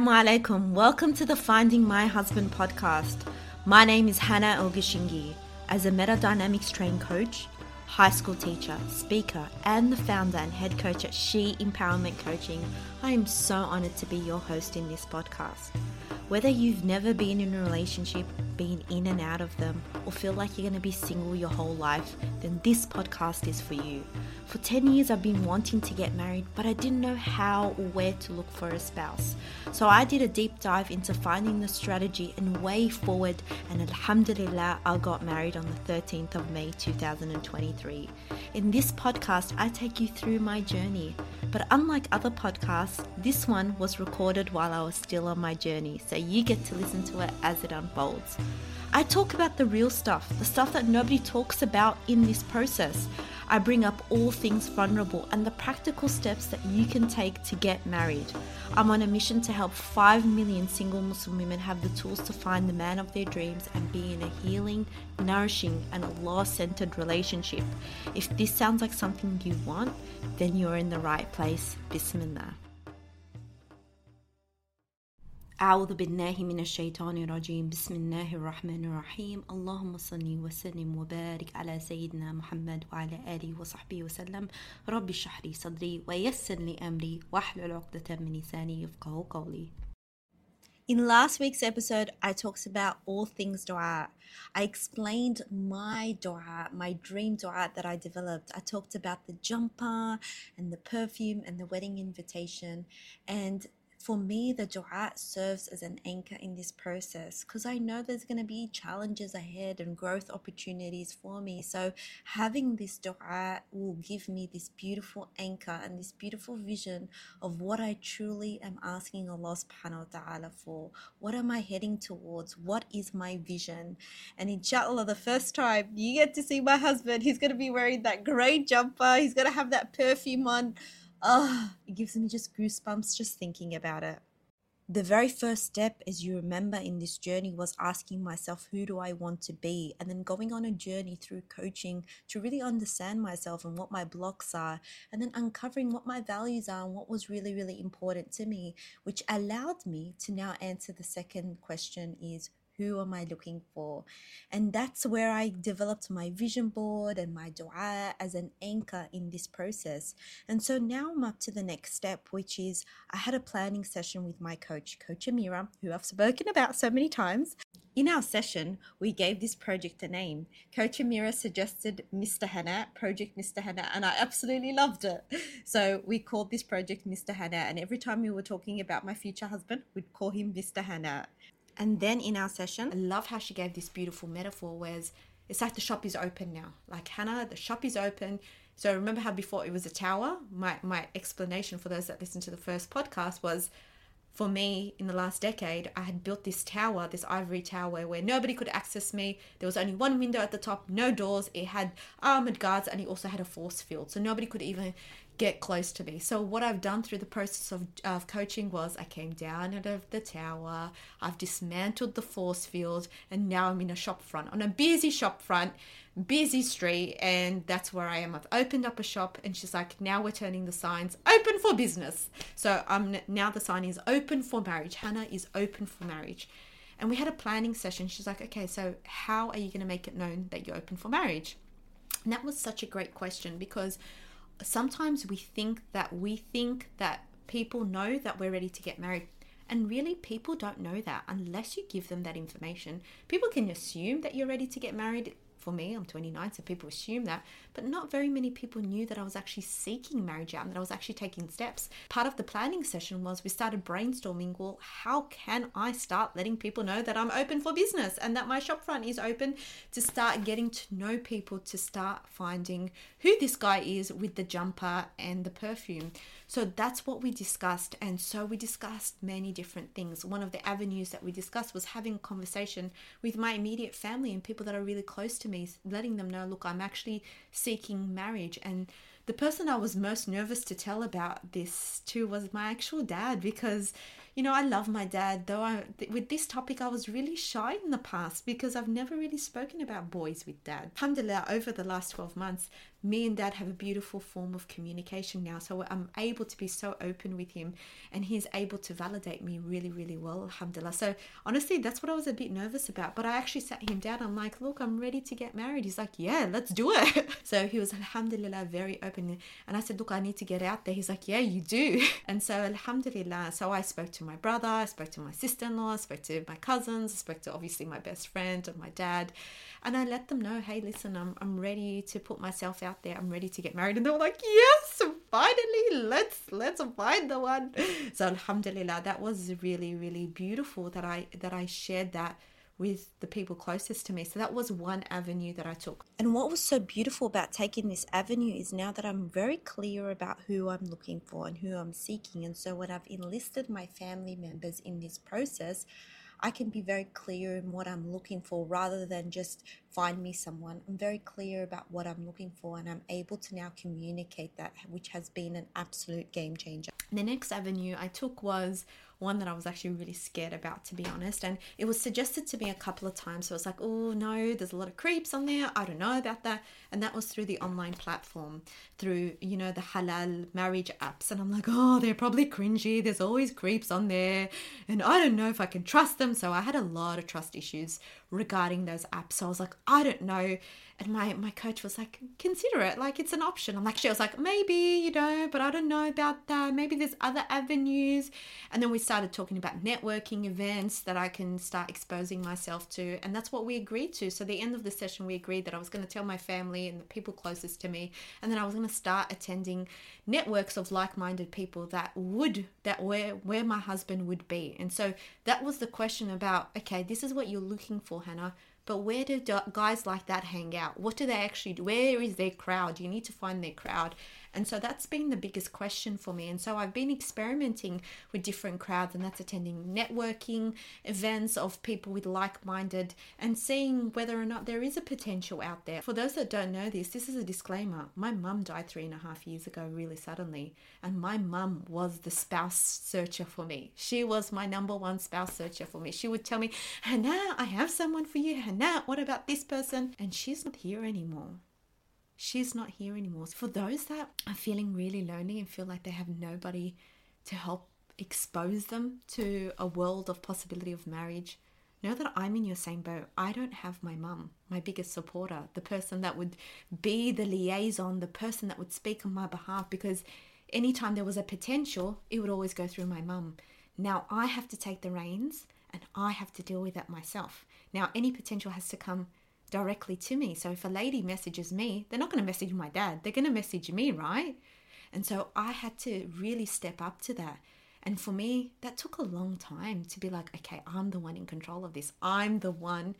Assalamu alaikum. Welcome to the Finding My Husband podcast. My name is Hannah Elgishingi. As a metadynamics trained coach, high school teacher, speaker, and the founder and head coach at She Empowerment Coaching, I am so honored to be your host in this podcast. Whether you've never been in a relationship, been in and out of them, or feel like you're going to be single your whole life, then this podcast is for you. For 10 years, I've been wanting to get married, but I didn't know how or where to look for a spouse. So I did a deep dive into finding the strategy and way forward, and alhamdulillah, I got married on the 13th of May 2023. In this podcast, I take you through my journey. But unlike other podcasts, this one was recorded while I was still on my journey, so you get to listen to it as it unfolds. I talk about the real stuff, the stuff that nobody talks about in this process. I bring up all things vulnerable and the practical steps that you can take to get married. I'm on a mission to help 5 million single Muslim women have the tools to find the man of their dreams and be in a healing, nourishing, and Allah-centered relationship. If this sounds like something you want, then you're in the right place. Bismillah. أعوذ بالله من الشيطان الرجيم بسم الله الرحمن الرحيم اللهم صل وسلم وبارك على سيدنا محمد وعلى آله وصحبه وسلم رب اشرح لي صدري ويسر لي أمري واحلل عقدة من لساني يفقهوا قولي. In last week's episode, I talked about all things du'a. I explained my du'a, my dream du'a that I developed. I talked about the jumper and the perfume and the wedding invitation, and for me, the du'a serves as an anchor in this process because I know there's going to be challenges ahead and growth opportunities for me. So having this du'a will give me this beautiful anchor and this beautiful vision of what I truly am asking Allah subhanahu wa ta'ala for. What am I heading towards? What is my vision? And inshallah, the first time you get to see my husband, he's going to be wearing that grey jumper. He's going to have that perfume on. Oh, it gives me just goosebumps just thinking about it. The very first step, as you remember in this journey, was asking myself, who do I want to be? And then going on a journey through coaching to really understand myself and what my blocks are, and then uncovering what my values are and what was really, really important to me, which allowed me to now answer the second question is, who am I looking for? And that's where I developed my vision board and my du'a as an anchor in this process. And so now I'm up to the next step, which is I had a planning session with my coach, Coach Amira, who I've spoken about so many times. In our session, we gave this project a name. Coach Amira suggested Mr. Hannah, Project Mr. Hannah, and I absolutely loved it. So we called this project Mr. Hannah, and every time we were talking about my future husband, we'd call him Mr. Hannah. And then in our session, I love how she gave this beautiful metaphor where it's like the shop is open now. Like, Hannah, the shop is open. So remember how before it was a tower? My explanation for those that listened to the first podcast was, for me, in the last decade, I had built this tower, this ivory tower where nobody could access me. There was only one window at the top, no doors. It had armored guards and it also had a force field. So nobody could even get close to me. So what I've done through the process of coaching was I came down out of the tower, I've dismantled the force field, and now I'm in a shopfront, on a busy shopfront, busy street, and that's where I am. I've opened up a shop, and she's like, now we're turning the signs open for business. So now the sign is open for marriage. Hannah is open for marriage. And we had a planning session. She's like, okay, so how are you going to make it known that you're open for marriage? And that was such a great question, because sometimes we think that people know that we're ready to get married, and really people don't know that unless you give them that information. People can assume that you're ready to get married. For me, I'm 29, so people assume that, but not very many people knew that I was actually seeking marriage out and that I was actually taking steps. Part of the planning session was we started brainstorming, well, how can I start letting people know that I'm open for business and that my shopfront is open, to start getting to know people, to start finding who this guy is with the jumper and the perfume. So that's what we discussed. And so we discussed many different things. One of the avenues that we discussed was having a conversation with my immediate family and people that are really close to me, letting them know, look, I'm actually seeking marriage. And the person I was most nervous to tell about this to was my actual dad, because, you know, I love my dad, though with this topic I was really shy in the past because I've never really spoken about boys with dad. Alhamdulillah, over the last 12 months, me and Dad have a beautiful form of communication now. So I'm able to be so open with him, and he's able to validate me really, really well, alhamdulillah. So honestly, that's what I was a bit nervous about. But I actually sat him down. I'm like, look, I'm ready to get married. He's like, yeah, let's do it. So he was, alhamdulillah, very open. And I said, look, I need to get out there. He's like, yeah, you do. And so alhamdulillah, so I spoke to my brother, I spoke to my sister-in-law, I spoke to my cousins, I spoke to obviously my best friend and my dad. And I let them know, hey, listen, I'm ready to put myself out there. I'm ready to get married. And they were like, yes, finally, let's find the one. So alhamdulillah, that was really, really beautiful that I shared that with the people closest to me. So that was one avenue that I took. And what was so beautiful about taking this avenue is now that I'm very clear about who I'm looking for and who I'm seeking. And so when I've enlisted my family members in this process, I can be very clear in what I'm looking for rather than just find me someone. I'm very clear about what I'm looking for, and I'm able to now communicate that, which has been an absolute game changer. The next avenue I took was one that I was actually really scared about, to be honest. And it was suggested to me a couple of times. So I was like, oh no, there's a lot of creeps on there. I don't know about that. And that was through the online platform, through, you know, the halal marriage apps. And I'm like, oh, they're probably cringy. There's always creeps on there. And I don't know if I can trust them. So I had a lot of trust issues regarding those apps. So I was like, I don't know. And my coach was like, consider it. Like, it's an option. Maybe, you know, but I don't know about that. Maybe there's other avenues. And then we started talking about networking events that I can start exposing myself to. And that's what we agreed to. So at the end of the session, we agreed that I was going to tell my family and the people closest to me. And then I was going to start attending networks of like-minded people that where my husband would be. And so that was the question about, okay, this is what you're looking for, Hannah. But where do guys like that hang out? What do they actually do? Where is their crowd? You need to find their crowd. And so that's been the biggest question for me. And so I've been experimenting with different crowds, and that's attending networking events of people with like-minded and seeing whether or not there is a potential out there. For those that don't know this is a disclaimer. My mum died 3.5 years ago really suddenly. And my mum was the spouse searcher for me. She was my number one spouse searcher for me. She would tell me, Hannah, I have someone for you. Hannah, what about this person? And she's not here anymore. She's not here anymore. For those that are feeling really lonely and feel like they have nobody to help expose them to a world of possibility of marriage, know that I'm in your same boat. I don't have my mum, my biggest supporter, the person that would be the liaison, the person that would speak on my behalf, because anytime there was a potential, it would always go through my mum. Now I have to take the reins and I have to deal with that myself. Now any potential has to come directly to me. So if a lady messages me, they're not going to message my dad. They're going to message me, right? And so I had to really step up to that. And for me, that took a long time to be like, okay, I'm the one in control of this. I'm the one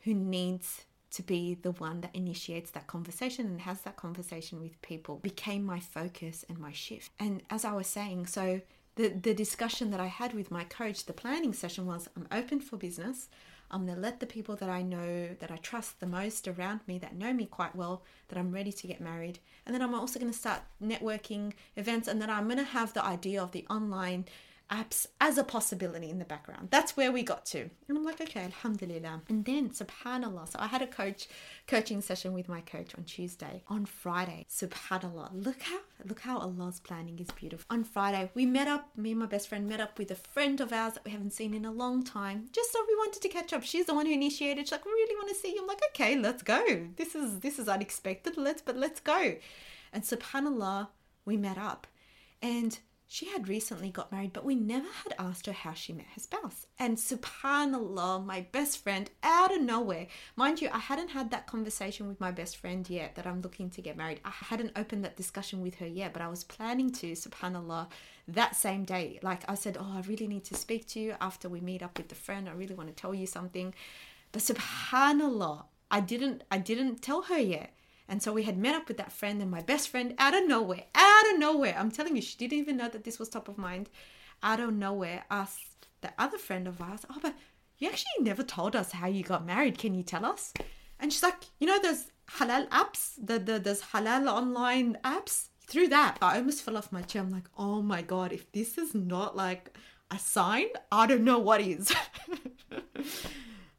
who needs to be the one that initiates that conversation and has that conversation with people. Became my focus and my shift. And as I was saying, so the discussion that I had with my coach, the planning session was, I'm open for business. I'm going to let the people that I know, that I trust the most around me, that know me quite well, that I'm ready to get married. And then I'm also going to start networking events. And then I'm going to have the idea of the online apps as a possibility in the background. That's where we got to. And I'm like, okay, alhamdulillah. And then subhanallah. So I had a coaching session with my coach on Tuesday. On Friday, subhanallah, look how Allah's planning is beautiful. On Friday, we met up, me and my best friend met up with a friend of ours that we haven't seen in a long time. Just so we wanted to catch up. She's the one who initiated. She's like, really want to see you. I'm like, okay, let's go. This is unexpected. Let's go. And subhanallah, we met up. And she had recently got married, but we never had asked her how she met her spouse. And subhanallah, my best friend, out of nowhere. Mind you, I hadn't had that conversation with my best friend yet that I'm looking to get married. I hadn't opened that discussion with her yet, but I was planning to, subhanallah, that same day. Like I said, oh, I really need to speak to you after we meet up with the friend. I really want to tell you something. But subhanallah, I didn't tell her yet. And so we had met up with that friend, and my best friend, out of nowhere, I'm telling you, she didn't even know that this was top of mind, out of nowhere, asked the other friend of ours, oh, but you actually never told us how you got married. Can you tell us? And she's like, you know, those halal apps, those halal online apps, through that. I almost fell off my chair. I'm like, oh my God, if this is not like a sign, I don't know what is.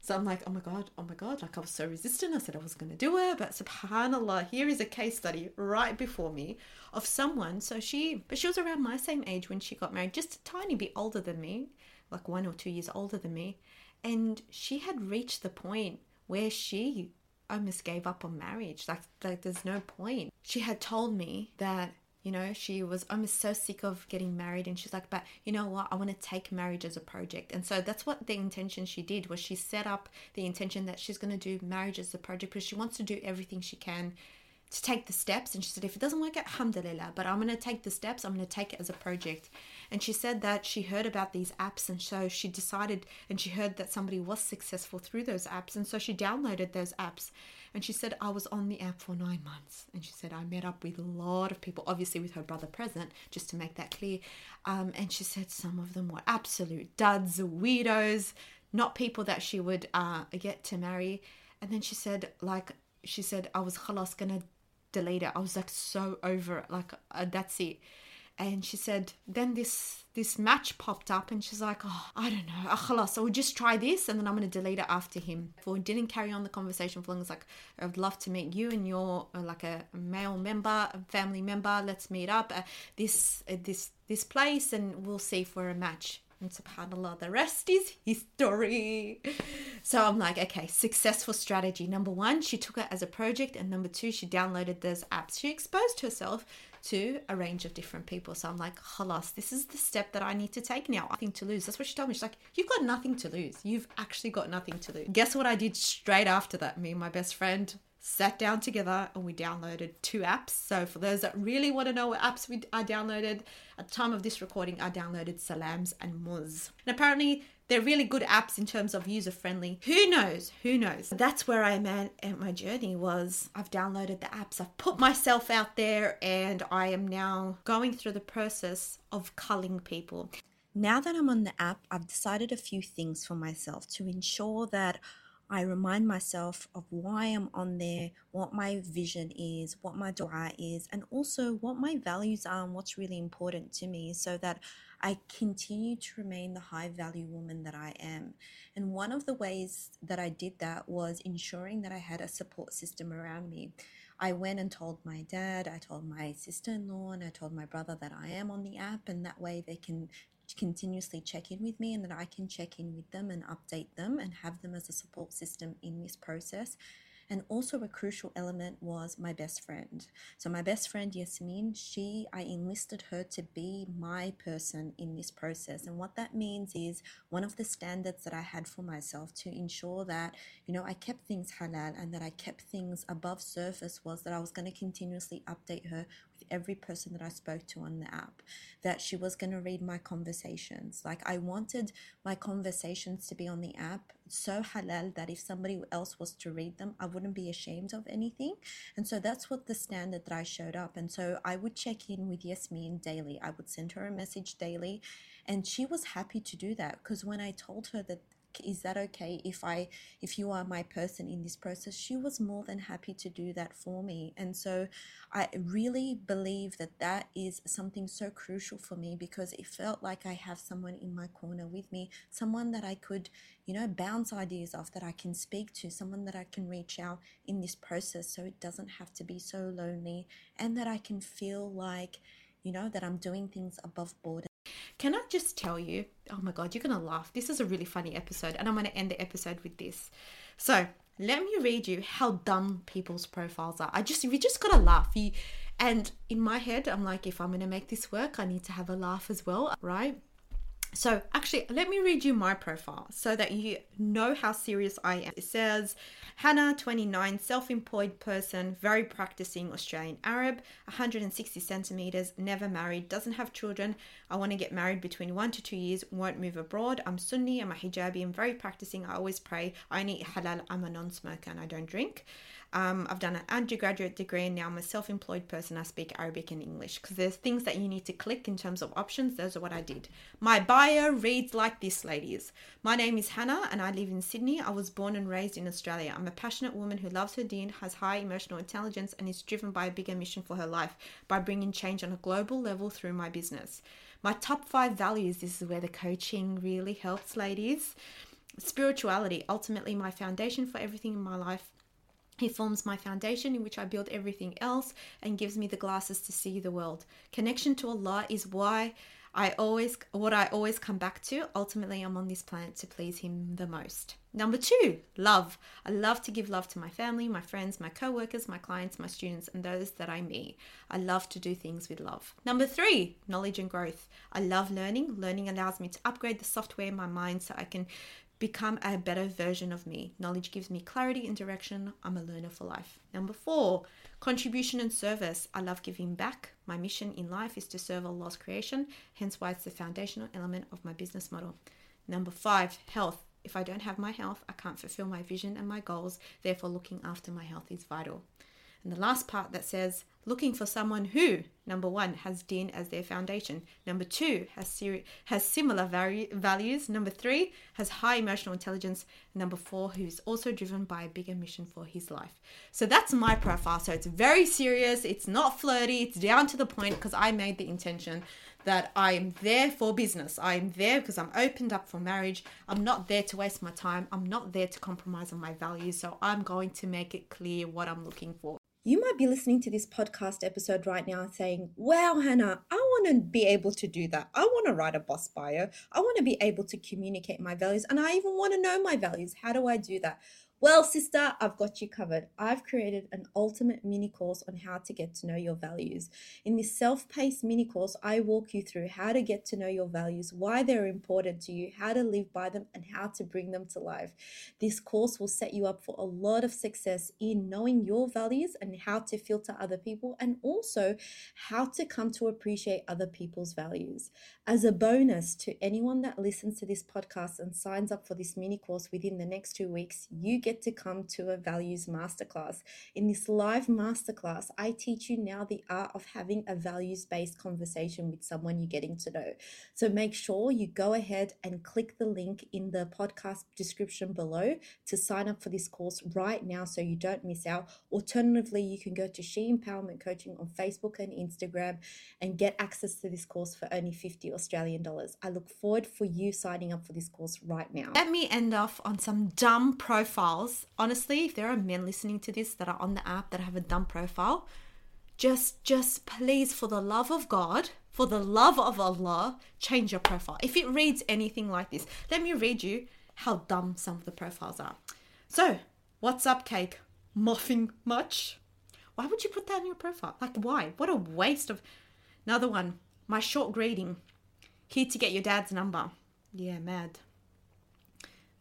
So I'm like, oh my God, like I was so resistant. I said I was going to do it, but subhanAllah, here is a case study right before me of someone. So she was around my same age when she got married, just a tiny bit older than me, like 1 or 2 years older than me. And she had reached the point where she almost gave up on marriage. Like there's no point. She had told me that, you know, she was almost so sick of getting married, and she's like, but you know what, I want to take marriage as a project. And so that's what the intention she did was, she set up the intention that she's going to do marriage as a project because she wants to do everything she can to take the steps. And she said, if it doesn't work out, alhamdulillah, but I'm going to take the steps, I'm going to take it as a project. And she said that she heard about these apps, and so she decided, and she heard that somebody was successful through those apps, and so she downloaded those apps. And she said, I was on the app for 9 months. And she said, I met up with a lot of people, obviously with her brother present, just to make that clear. And she said some of them were absolute duds, weirdos, not people that she would get to marry. And then she said, I was khalas gonna delete it. I was like so over it, like that's it. And she said, then this match popped up, and she's like, oh, I don't know, khalas, I will just try this, and then I'm going to delete it after him. For didn't carry on the conversation for long. It's like, I'd love to meet you, and you're like a male member, a family member. Let's meet up at this place, and we'll see if we're a match. And subhanAllah, the rest is history. So I'm like, okay, successful strategy. Number one, she took it as a project. And number two, she downloaded those apps. She exposed herself to a range of different people. So I'm like, khalas, this is the step that I need to take now. Nothing to lose. That's what she told me. She's like, you've got nothing to lose. You've actually got nothing to lose. Guess what I did straight after that? Me and my best friend sat down together, and we downloaded 2 apps. So for those that really want to know what apps I downloaded, at the time of this recording, I downloaded Salams and Muz. And apparently they're really good apps in terms of user-friendly. Who knows? That's where I am at my journey was I've downloaded the apps. I've put myself out there, and I am now going through the process of culling people. Now that I'm on the app, I've decided a few things for myself to ensure that I remind myself of why I'm on there, what my vision is, what my du'a is, and also what my values are and what's really important to me, so that I continue to remain the high-value woman that I am. And one of the ways that I did that was ensuring that I had a support system around me. I went and told my dad, I told my sister-in-law, and I told my brother that I am on the app, and that way they can continuously check in with me, and that I can check in with them and update them and have them as a support system in this process. And also a crucial element was my best friend. So my best friend Yasmin, I enlisted her to be my person in this process. And what that means is one of the standards that I had for myself to ensure that, you know, I kept things halal and that I kept things above surface was that I was going to continuously update her with every person that I spoke to on the app, that she was going to read my conversations. Like I wanted my conversations to be on the app so halal that if somebody else was to read them, I wouldn't be ashamed of anything. And so that's what the standard that I showed up. And so I would check in with Yasmin daily. I would send her a message daily, and she was happy to do that, because when I told her that, is that okay if you are my person in this process, she was more than happy to do that for me. And so I really believe that that is something so crucial for me, because it felt like I have someone in my corner with me, someone that I could, you know, bounce ideas off, that I can speak to, someone that I can reach out in this process, so it doesn't have to be so lonely, and that I can feel like, you know, that I'm doing things above board. Can I just tell you, oh my God, you're going to laugh. This is a really funny episode, and I'm going to end the episode with this. So let me read you how dumb people's profiles are. We just got to laugh. And in my head, I'm like, if I'm going to make this work, I need to have a laugh as well, right? So actually, let me read you my profile so that you know how serious I am. It says, Hannah, 29, self-employed person, very practicing Australian Arab, 160 centimeters, never married, doesn't have children. I want to get married between 1 to 2 years, won't move abroad. I'm Sunni, I'm a hijabi, I'm very practicing. I always pray. I only eat halal. I'm a non-smoker and I don't drink. I've done an undergraduate degree, and now I'm a self-employed person. I speak Arabic and English, because there's things that you need to click in terms of options. Those are what I did. My bio reads like this, ladies. My name is Hannah, and I live in Sydney. I was born and raised in Australia. I'm a passionate woman who loves her deen, has high emotional intelligence, and is driven by a bigger mission for her life by bringing change on a global level through my business. My top 5 values. This is where the coaching really helps, ladies. spirituality, ultimately my foundation for everything in my life. He forms my foundation in which I build everything else and gives me the glasses to see the world. Connection to Allah is why I always come back to. Ultimately, I'm on this planet to please him the most. Number 2, love. I love to give love to my family, my friends, my co-workers, my clients, my students, and those that I meet. I love to do things with love. Number 3, knowledge and growth. I love learning. Learning allows me to upgrade the software in my mind so I can become a better version of me. Knowledge gives me clarity and direction. I'm a learner for life. Number 4, contribution and service. I love giving back. My mission in life is to serve Allah's creation, hence why it's the foundational element of my business model. Number 5, health. If I don't have my health, I can't fulfill my vision and my goals. Therefore, looking after my health is vital. And the last part that says, looking for someone who, number 1, has deen as their foundation. Number 2, has similar values. Number 3, has high emotional intelligence. Number 4, who's also driven by a bigger mission for his life. So that's my profile. So it's very serious. It's not flirty. It's down to the point because I made the intention that I am there for business. I am there because I'm opened up for marriage. I'm not there to waste my time. I'm not there to compromise on my values. So I'm going to make it clear what I'm looking for. You might be listening to this podcast episode right now and saying, wow, Hannah, I want to be able to do that. I want to write a boss bio. I want to be able to communicate my values. And I even want to know my values. How do I do that? Well, sister, I've got you covered. I've created an ultimate mini course on how to get to know your values. In this self-paced mini course, I walk you through how to get to know your values, why they're important to you, how to live by them, and how to bring them to life. This course will set you up for a lot of success in knowing your values and how to filter other people, and also how to come to appreciate other people's values. As a bonus to anyone that listens to this podcast and signs up for this mini course within the next 2 weeks, you get to come to a values masterclass. In this live masterclass, I teach you now the art of having a values-based conversation with someone you're getting to know. So make sure you go ahead and click the link in the podcast description below to sign up for this course right now so you don't miss out. Alternatively, you can go to She Empowerment Coaching on Facebook and Instagram and get access to this course for only $50 Australian dollars. I look forward for you signing up for this course right now. Let me end off on some dumb profile. Honestly, if there are men listening to this that are on the app that have a dumb profile, just please, for the love of God, for the love of Allah, change your profile. If it reads anything like this, let me read you how dumb some of the profiles are. So, what's up, cake? Moffing much? Why would you put that in your profile? Like, why? What a waste of... Another one, my short greeting. Here to get your dad's number. Yeah, mad.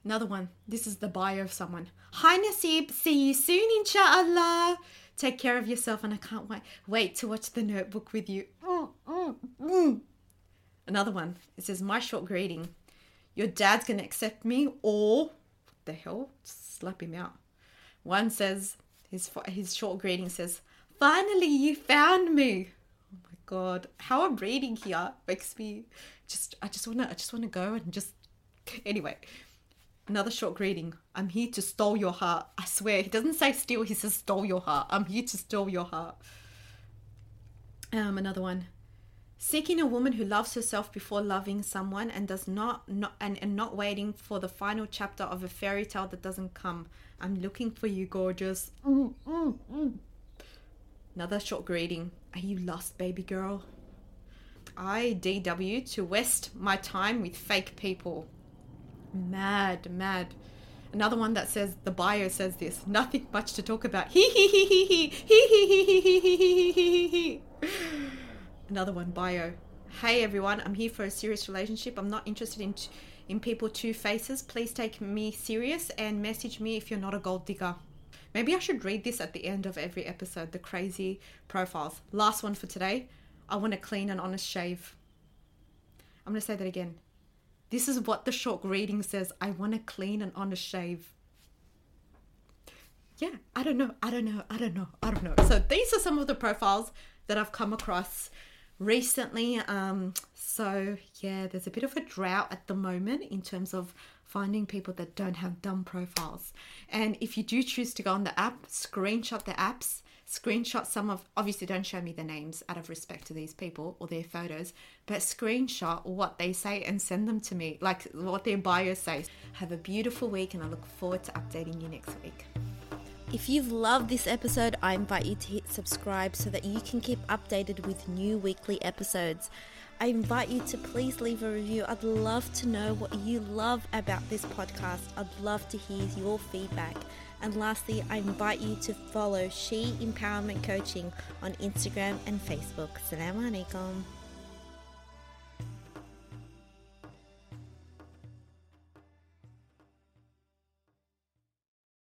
Another one, this is the bio of someone. Hi Nasib, see you soon inshallah. Take care of yourself and I can't wait to watch The Notebook with you. Another one, it says my short greeting. Your dad's going to accept me or, what the hell, slap him out. One says, his short greeting says, finally you found me. Oh my God, how I'm reading here makes me, I just want to go and just, anyway. Another short greeting. I'm here to steal your heart. I swear, he doesn't say steal, he says steal your heart. I'm here to steal your heart. Another one. Seeking a woman who loves herself before loving someone and does not waiting for the final chapter of a fairy tale that doesn't come. I'm looking for you, gorgeous. Another short greeting. Are you lost, baby girl? I DW to waste my time with fake people. Mad. Another one that says, the bio says this, nothing much to talk about. Another one, bio. Hey everyone, I'm here for a serious relationship. I'm not interested in people two faces. Please take me serious and message me if you're not a gold digger. Maybe I should read this at the end of every episode, the crazy profiles. Last one for today. I want a clean and honest shave. I'm going to say that again. This is what the short reading says. I want a clean and honest shave. Yeah, I don't know. So these are some of the profiles that I've come across recently. So yeah, there's a bit of a drought at the moment in terms of finding people that don't have dumb profiles. And if you do choose to go on the app, screenshot the apps, screenshot some of, obviously don't show me the names out of respect to these people or their photos, but screenshot what they say and send them to me, like what their bio says. Have a beautiful week, and I look forward to updating you next week. If you've loved this episode, I invite you to hit subscribe so that you can keep updated with new weekly episodes. I invite you to please leave a review. I'd love to know what you love about this podcast. I'd love to hear your feedback. And lastly, I invite you to follow She Empowerment Coaching on Instagram and Facebook. Assalamu alaikum.